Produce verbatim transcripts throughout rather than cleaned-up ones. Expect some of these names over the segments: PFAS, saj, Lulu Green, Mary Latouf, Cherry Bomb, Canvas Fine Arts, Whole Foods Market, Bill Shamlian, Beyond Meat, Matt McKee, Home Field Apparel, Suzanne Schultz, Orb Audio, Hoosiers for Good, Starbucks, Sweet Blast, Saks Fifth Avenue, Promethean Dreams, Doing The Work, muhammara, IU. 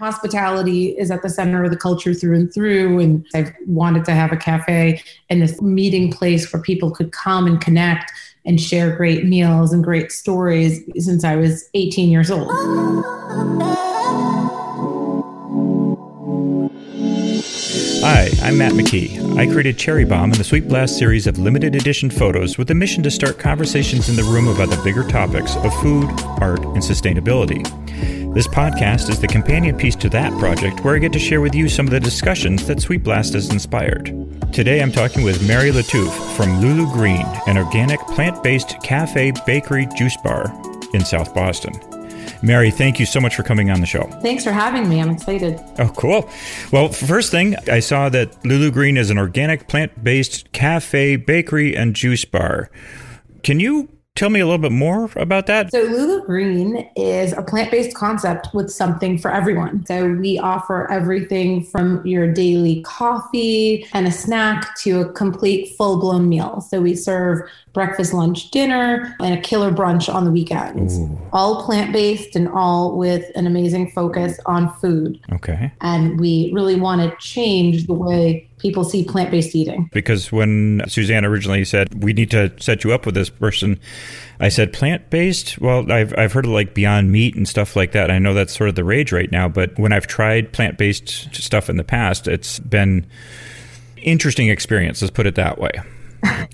Hospitality is at the center of the culture through and through, and I wanted to have a cafe and this meeting place where people could come and connect and share great meals and great stories since I was eighteen years old. Hi, I'm Matt McKee. I created Cherry Bomb and the Sweet Blast series of limited edition photos with the mission to start conversations in the room about the bigger topics of food, art, and sustainability. This podcast is the companion piece to that project where I get to share with you some of the discussions that Sweet Blast has inspired. Today I'm talking with Mary Latouf from Lulu Green, an organic plant-based cafe, bakery, juice bar in South Boston. Mary, thank you so much for coming on the show. Thanks for having me. I'm excited. Oh, cool. Well, first thing, I saw that Lulu Green is an organic plant-based cafe, bakery, and juice bar. Can you tell me a little bit more about that? So Lulu Green is a plant-based concept with something for everyone. So we offer everything from your daily coffee and a snack to a complete full-blown meal. So we serve breakfast, lunch, dinner, and a killer brunch on the weekends. Ooh. All plant-based and all with an amazing focus on food. Okay. And we really want to change the way people see plant-based eating. Because when Suzanne originally said, we need to set you up with this person, I said, plant-based? Well, I've I've heard of like Beyond Meat and stuff like that. I know that's sort of the rage right now, but when I've tried plant-based stuff in the past, it's been interesting experience, let's put it that way.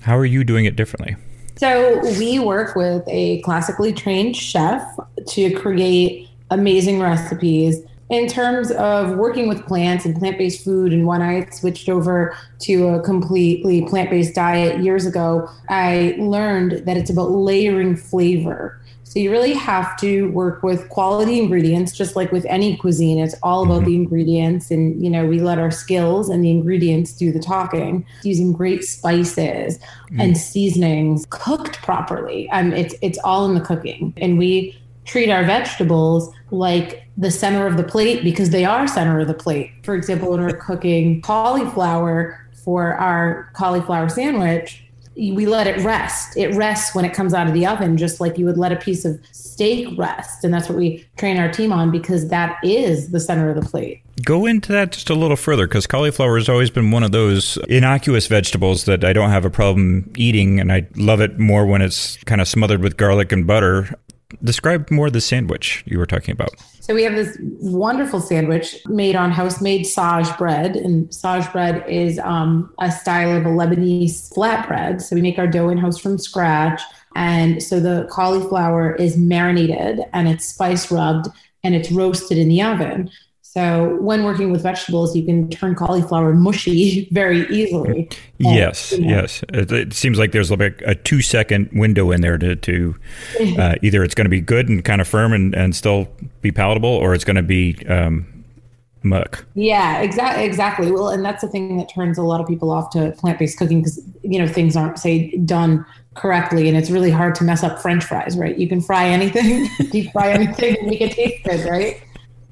How are you doing it differently? So we work with a classically trained chef to create amazing recipes. In terms of working with plants and plant-based food, and when I switched over to a completely plant-based diet years ago, I learned that it's about layering flavor. So you really have to work with quality ingredients, just like with any cuisine. It's all about mm-hmm. the ingredients, and you know we let our skills and the ingredients do the talking. Using great spices mm. and seasonings, cooked properly. Um, it's it's all in the cooking, and we treat our vegetables like the center of the plate because they are center of the plate. For example, when we're cooking cauliflower for our cauliflower sandwich, we let it rest. It rests when it comes out of the oven, just like you would let a piece of steak rest. And that's what we train our team on because that is the center of the plate. Go into that just a little further because cauliflower has always been one of those innocuous vegetables that I don't have a problem eating. And I love it more when it's kind of smothered with garlic and butter. Describe more the sandwich you were talking about. So we have this wonderful sandwich made on house-made saj bread. And saj bread is um, a style of a Lebanese flatbread. So we make our dough in-house from scratch. And so the cauliflower is marinated and it's spice rubbed and it's roasted in the oven. So when working with vegetables, you can turn cauliflower mushy very easily. And, yes, you know. yes. It, it seems like there's like a two-second window in there to, to uh, either it's going to be good and kind of firm and, and still be palatable, or it's going to be um, muck. Yeah, exactly. Exactly. Well, and that's the thing that turns a lot of people off to plant-based cooking because, you know, things aren't, say, done correctly, and it's really hard to mess up French fries, right? You can fry anything, deep fry anything, and make it taste good, right?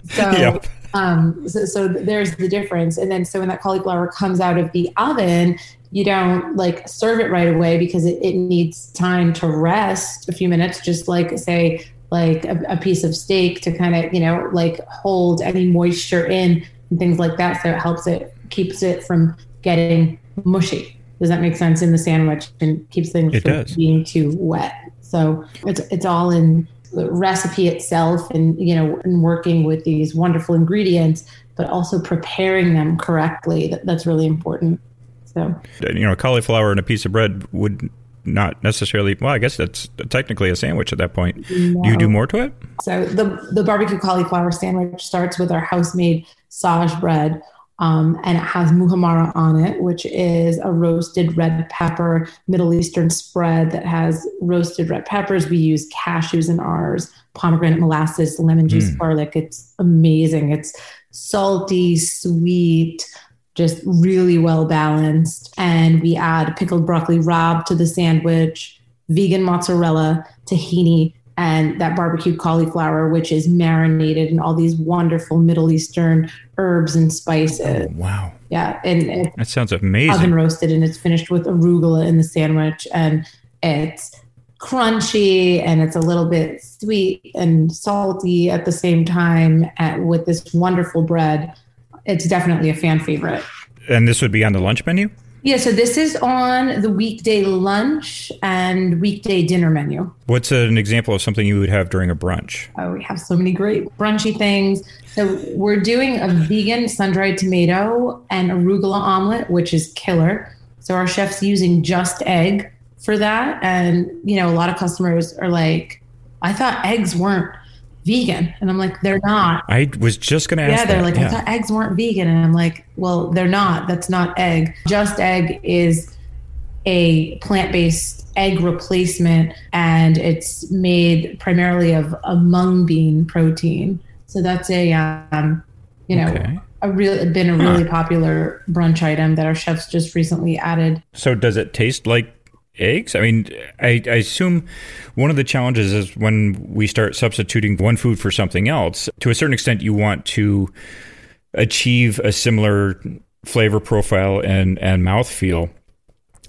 So. Yep. Um, so, so there's the difference. And then, so when that cauliflower comes out of the oven, you don't like serve it right away because it, it needs time to rest a few minutes, just like say, like a, a piece of steak to kind of, you know, like hold any moisture in and things like that. So it helps it, keeps it from getting mushy. Does that make sense in the sandwich and keeps things it from does. being too wet? So it's, it's all in the recipe itself and, you know, and working with these wonderful ingredients, but also preparing them correctly. That, that's really important. So, you know, a cauliflower and a piece of bread would not necessarily, well, I guess that's technically a sandwich at that point. No. Do you do more to it? So the, the barbecue cauliflower sandwich starts with our house-made saj bread. Um, and it has muhammara on it, which is a roasted red pepper Middle Eastern spread that has roasted red peppers. We use cashews in ours, pomegranate molasses, lemon juice, mm. garlic. It's amazing. It's salty, sweet, just really well balanced. And we add pickled broccoli rabe to the sandwich, vegan mozzarella, tahini, and that barbecued cauliflower, which is marinated in all these wonderful Middle Eastern herbs and spices. Oh, wow. Yeah. And it's that sounds amazing. Oven roasted, and it's finished with arugula in the sandwich. And it's crunchy and it's a little bit sweet and salty at the same time at, with this wonderful bread. It's definitely a fan favorite. And this would be on the lunch menu? Yeah, so this is on the weekday lunch and weekday dinner menu. What's an example of something you would have during a brunch? Oh, we have so many great brunchy things. So we're doing a vegan sun-dried tomato and arugula omelet, which is killer. So our chef's using just egg for that. And, you know, a lot of customers are like, I thought eggs weren't vegan. And I'm like, they're not. I was just going to ask. Yeah, they're that. like, yeah. I thought eggs weren't vegan. And I'm like, well, they're not. That's not egg. Just egg is a plant-based egg replacement, and it's made primarily of a mung bean protein. So that's a, um, you know, okay. a real been a really huh. popular brunch item that our chefs just recently added. So does it taste like eggs? I mean, I, I assume one of the challenges is when we start substituting one food for something else, to a certain extent, you want to achieve a similar flavor profile and, and mouthfeel.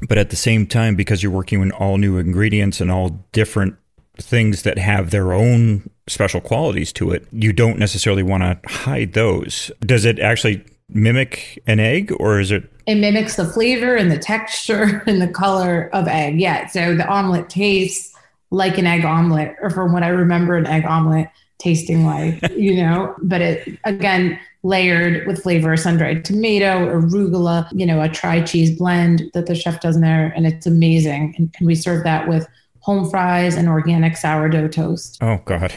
But at the same time, because you're working with all new ingredients and all different things that have their own special qualities to it, you don't necessarily want to hide those. Does it actually mimic an egg, or is it? It mimics the flavor and the texture and the color of egg. Yeah. So the omelet tastes like an egg omelet, or from what I remember, an egg omelet tasting like, you know, but it, again, layered with flavor, sun-dried tomato, arugula, you know, a tri-cheese blend that the chef does in there. And it's amazing. And, and we serve that with home fries and organic sourdough toast. Oh, God.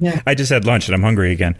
Yeah. I just had lunch and I'm hungry again.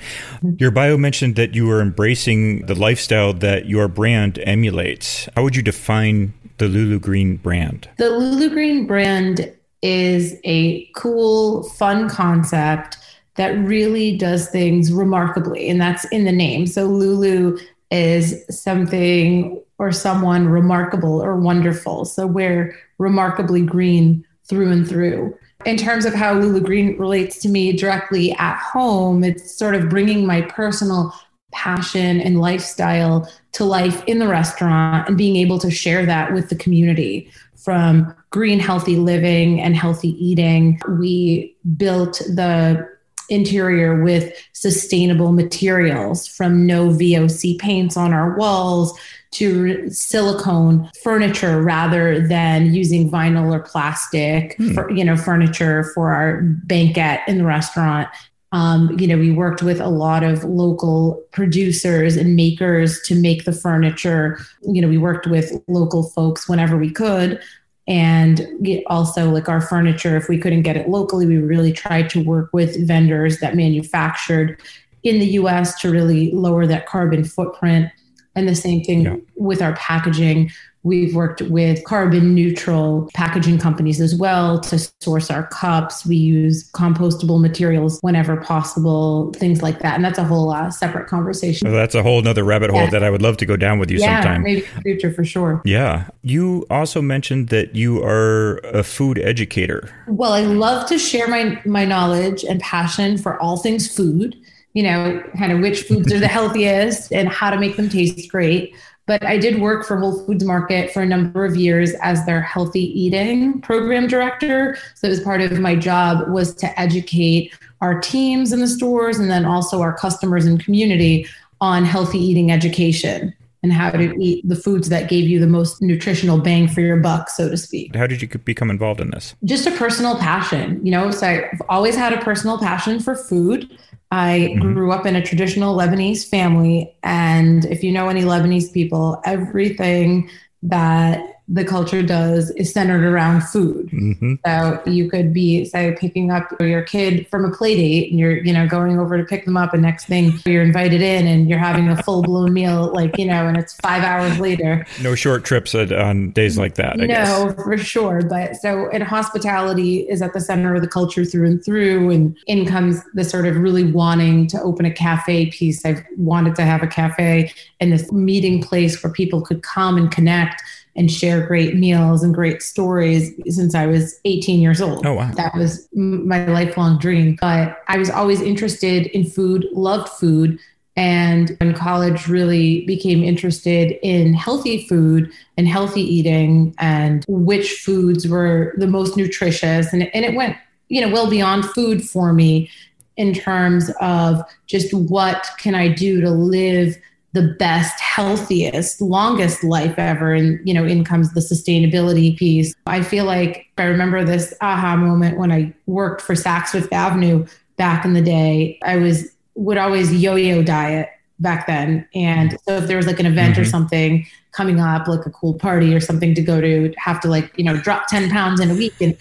Your bio mentioned that you were embracing the lifestyle that your brand emulates. How would you define the Lulu Green brand? The Lulu Green brand is a cool, fun concept that really does things remarkably, and that's in the name. So Lulu is something or someone remarkable or wonderful. So we're remarkably green through and through. In terms of how Lulu Green relates to me directly at home, it's sort of bringing my personal passion and lifestyle to life in the restaurant and being able to share that with the community. From green, healthy living and healthy eating, we built the interior with sustainable materials, from no V O C paints on our walls to silicone furniture rather than using vinyl or plastic, hmm. for, you know, furniture for our banquette in the restaurant. Um, you know, we worked with a lot of local producers and makers to make the furniture. You know, we worked with local folks whenever we could. And also, like, our furniture, if we couldn't get it locally, we really tried to work with vendors that manufactured in the U S to really lower that carbon footprint. And the same thing yeah. with our packaging. We've worked with carbon neutral packaging companies as well to source our cups. We use compostable materials whenever possible, things like that. And that's a whole uh, separate conversation. Well, that's a whole nother rabbit hole yeah. that I would love to go down with you yeah, sometime. Yeah, maybe in the future for sure. Yeah. You also mentioned that you are a food educator. Well, I love to share my, my knowledge and passion for all things food. You know, kind of which foods are the healthiest and how to make them taste great. But I did work for Whole Foods Market for a number of years as their healthy eating program director. So it was part of my job was to educate our teams in the stores and then also our customers and community on healthy eating education and how to eat the foods that gave you the most nutritional bang for your buck, so to speak. How did you become involved in this? Just a personal passion, you know, so I've always had a personal passion for food. I grew up in a traditional Lebanese family, and if you know any Lebanese people, everything that the culture does is centered around food. Mm-hmm. So you could be, say, picking up your kid from a play date, and you're, you know, going over to pick them up, and next thing you're invited in, and you're having a full-blown meal, like, you know, and it's five hours later. No short trips on days like that, I guess. No, for sure. But so, and hospitality is at the center of the culture through and through, and in comes the sort of really wanting to open a cafe piece. I've wanted to have a cafe and this meeting place where people could come and connect and share great meals and great stories since I was eighteen years old. Oh, wow. That was my lifelong dream. But I was always interested in food, loved food, And in college, really became interested in healthy food and healthy eating and which foods were the most nutritious. And, and it went, you know, well beyond food for me in terms of just what can I do to live the best, healthiest, longest life ever. And, you know, in comes the sustainability piece. I feel like I remember this aha moment when I worked for Saks Fifth Avenue back in the day. I was would always yo-yo diet back then. And so if there was like an event mm-hmm. or something coming up, like a cool party or something to go to, have to like, you know, drop ten pounds in a week and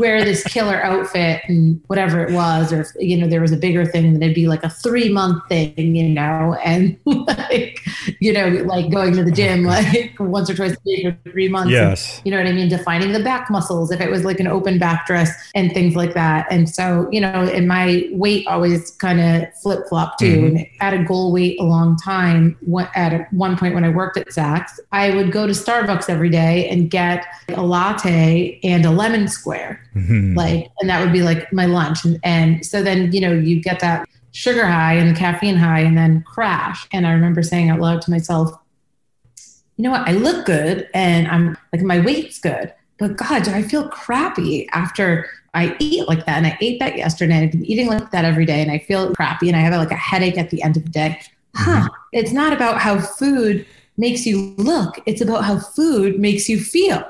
wear this killer outfit and whatever it was, or, if, you know, there was a bigger thing that it'd be like a three month thing, you know, and like, you know, like going to the gym, like once or twice a week or three months, yes. and, you know what I mean? Defining the back muscles, if it was like an open back dress and things like that. And so, you know, and my weight always kind of flip flop too. Mm-hmm. And at a goal weight a long time, at one point when I worked at Saks, I would go to Starbucks every day and get a latte and a lemon square, mm-hmm. like, and that would be like my lunch. And, and so then, you know, you get that sugar high and the caffeine high and then crash. And I remember saying out loud to myself, you know what, I look good and I'm like, my weight's good, but God, do I feel crappy after I eat like that? And I ate that yesterday and I've been eating like that every day and I feel crappy and I have like a headache at the end of the day. Huh. Mm-hmm. It's not about how food makes you look. It's about how food makes you feel.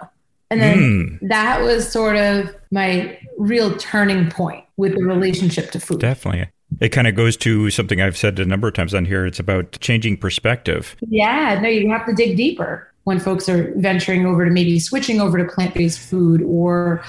And then mm. that was sort of my real turning point with the relationship to food. Definitely. It kind of goes to something I've said a number of times on here. It's about changing perspective. Yeah, no, you have to dig deeper when folks are venturing over to maybe switching over to plant-based food or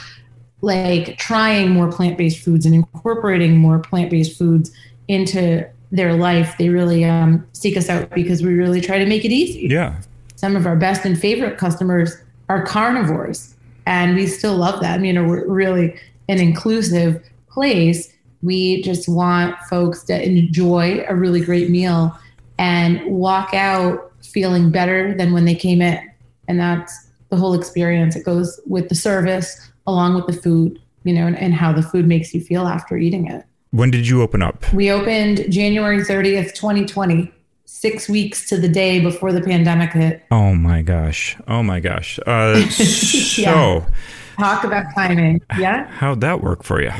like trying more plant-based foods and incorporating more plant-based foods into their life. They really um, seek us out because we really try to make it easy. Yeah. Some of our best and favorite customers are carnivores, and we still love that. I mean, you know, we're really an inclusive place. We just want folks to enjoy a really great meal and walk out feeling better than when they came in. And that's the whole experience. It goes with the service along with the food, you know, and, and how the food makes you feel after eating it. When did you open up? We opened January thirtieth, twenty twenty, six weeks to the day before the pandemic hit. Oh my gosh. Oh my gosh. Uh, so. Yeah. Talk about timing. Yeah. How'd that work for you?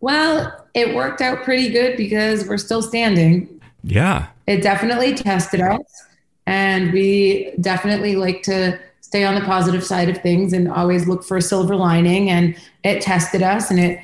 Well, it worked out pretty good because we're still standing. Yeah. It definitely tested us, and we definitely like to stay on the positive side of things and always look for a silver lining, and it tested us and it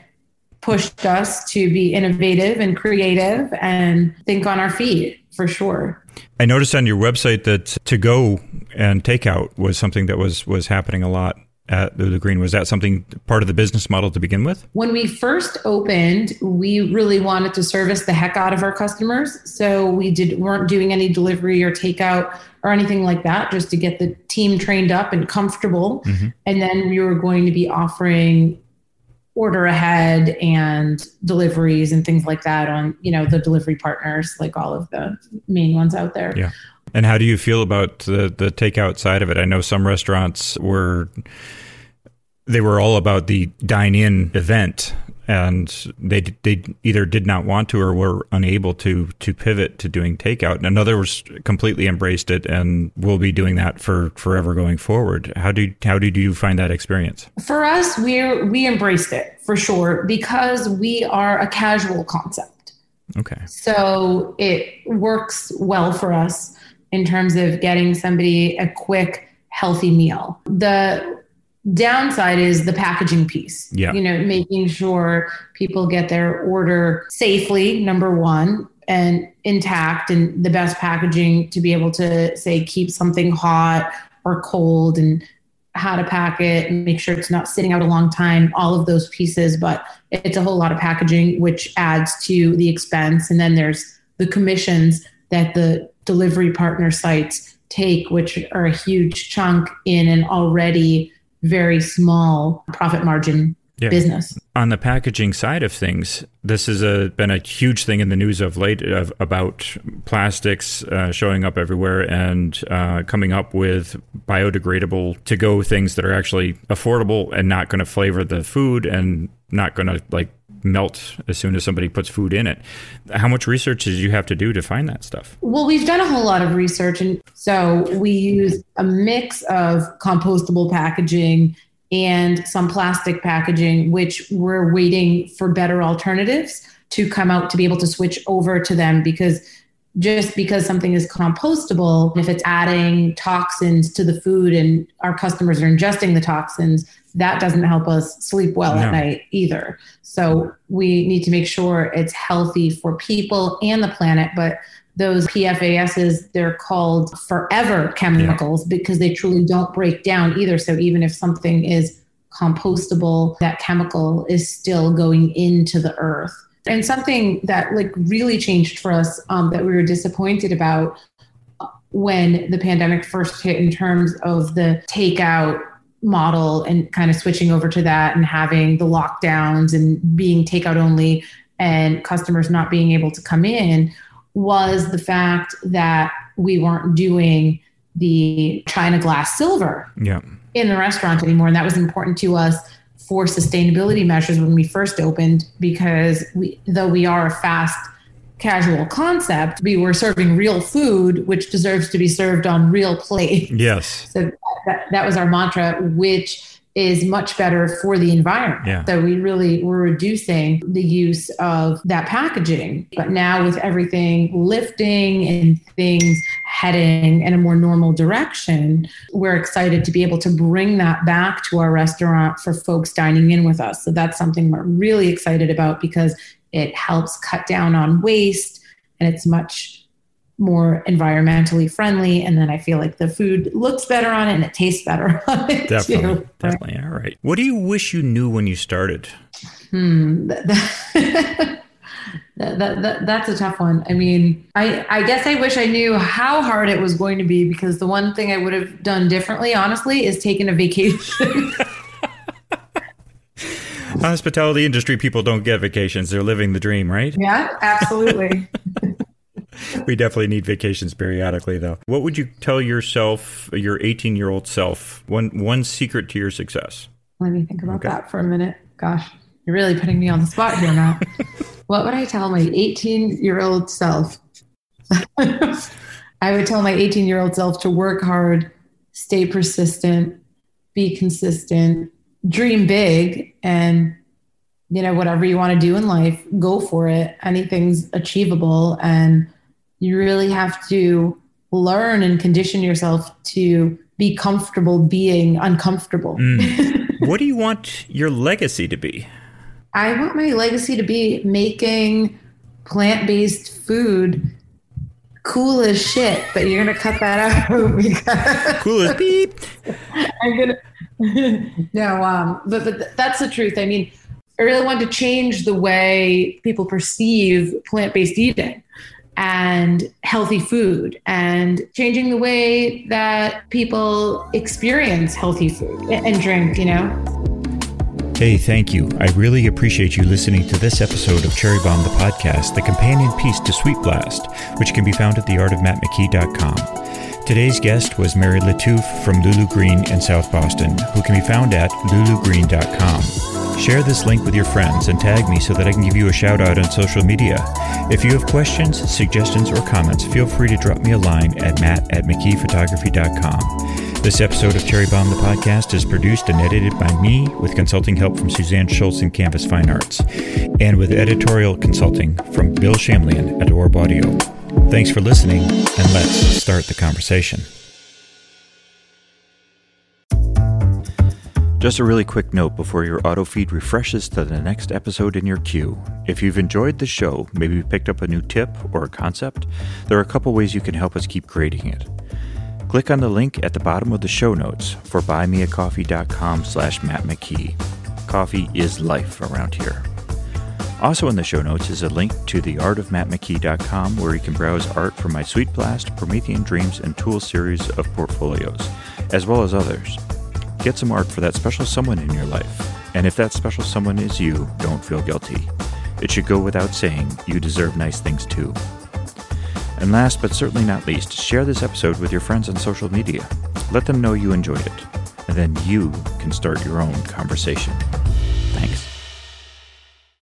pushed us to be innovative and creative and think on our feet, for sure. I noticed on your website that to-go and takeout was something that was was happening a lot at Lulu Green. Was that something part of the business model to begin with? When we first opened, we really wanted to service the heck out of our customers. So we did weren't doing any delivery or takeout or anything like that, just to get the team trained up and comfortable. Mm-hmm. And then we were going to be offering order ahead and deliveries and things like that on, you know, the delivery partners, like all of the main ones out there. Yeah. And how do you feel about the, the takeout side of it? I know some restaurants were, they were all about the dine-in event, and they they either did not want to or were unable to to pivot to doing takeout. And others completely embraced it and will be doing that for forever going forward. How do how did you find that experience? For us, we we embraced it for sure because we are a casual concept. Okay. So it works well for us in terms of getting somebody a quick, healthy meal. The downside is the packaging piece, yeah. you know, making sure people get their order safely, number one, and intact, and the best packaging to be able to say, keep something hot or cold and how to pack it and make sure it's not sitting out a long time, all of those pieces. But it's a whole lot of packaging, which adds to the expense. And then there's the commissions that the delivery partner sites take, which are a huge chunk in an already very small profit margin yeah. business. On the packaging side of things, this has been a huge thing in the news of late of, about plastics uh, showing up everywhere and uh, coming up with biodegradable to-go things that are actually affordable and not going to flavor the food and not going to like melts as soon as somebody puts food in it. How much research did you have to do to find that stuff? Well, we've done a whole lot of research. And so we use a mix of compostable packaging and some plastic packaging, which we're waiting for better alternatives to come out to be able to switch over to them, because just because something is compostable, if it's adding toxins to the food and our customers are ingesting the toxins, that doesn't help us sleep well no. at night either. So we need to make sure it's healthy for people and the planet. But those P FASs, they're called forever chemicals yeah. because they truly don't break down either. So even if something is compostable, that chemical is still going into the earth. And something that like really changed for us um, that we were disappointed about when the pandemic first hit in terms of the takeout model and kind of switching over to that and having the lockdowns and being takeout only and customers not being able to come in was the fact that we weren't doing the china glass silver yeah. in the restaurant anymore. And that was important to us for sustainability measures when we first opened, because we, though we are a fast casual concept, we were serving real food, which deserves to be served on real plates. Yes. So that, that was our mantra, which is much better for the environment. Yeah. So we really were reducing the use of that packaging. But now with everything lifting and things heading in a more normal direction, we're excited to be able to bring that back to our restaurant for folks dining in with us. So that's something we're really excited about, because it helps cut down on waste and it's much more environmentally friendly. And then I feel like the food looks better on it and it tastes better on it definitely, too. Definitely. All right. What do you wish you knew when you started? Hmm. That, that, that, that, that, that's a tough one. I mean, I, I guess I wish I knew how hard it was going to be, because the one thing I would have done differently, honestly, is taken a vacation. Hospitality industry people don't get vacations. They're living the dream, right? Yeah, absolutely. We definitely need vacations periodically, though. What would you tell yourself, your eighteen-year-old self, one one secret to your success? Let me think about okay. that for a minute. Gosh, you're really putting me on the spot here now. What would I tell my eighteen-year-old self? I would tell my eighteen-year-old self to work hard, stay persistent, be consistent, dream big, and you know, whatever you want to do in life, go for it. Anything's achievable, and you really have to learn and condition yourself to be comfortable being uncomfortable. Mm. What do you want your legacy to be? I want my legacy to be making plant-based food cool as shit, but you're going to cut that out. Because cool as beep. I'm going to... no, um, but, but that's the truth. I mean, I really wanted to change the way people perceive plant-based eating and healthy food, and changing the way that people experience healthy food and drink, you know. Hey, thank you. I really appreciate you listening to this episode of Cherry Bomb the Podcast, the companion piece to Sweet Blast, which can be found at the art of matt mckee dot com. Today's guest was Mary Latouf from Lulu Green in South Boston, who can be found at lulu green dot com. Share this link with your friends and tag me so that I can give you a shout out on social media. If you have questions, suggestions, or comments, feel free to drop me a line at matt at mckee photography dot com. This episode of Cherry Bomb the Podcast is produced and edited by me, with consulting help from Suzanne Schultz and Canvas Fine Arts, and with editorial consulting from Bill Shamlian at Orb Audio. Thanks for listening, and let's start the conversation. Just a really quick note before your auto feed refreshes to the next episode in your queue. If you've enjoyed the show, maybe you picked up a new tip or a concept, there are a couple ways you can help us keep grading it. Click on the link at the bottom of the show notes for buy me a coffee dot com slash Matt McKee. Coffee is life around here. Also in the show notes is a link to the art of matt mckee dot com, where you can browse art from my Sweet Blast, Promethean Dreams, and Tool series of portfolios, as well as others. Get some art for that special someone in your life. And if that special someone is you, don't feel guilty. It should go without saying, you deserve nice things too. And last but certainly not least, share this episode with your friends on social media. Let them know you enjoyed it, and then you can start your own conversation.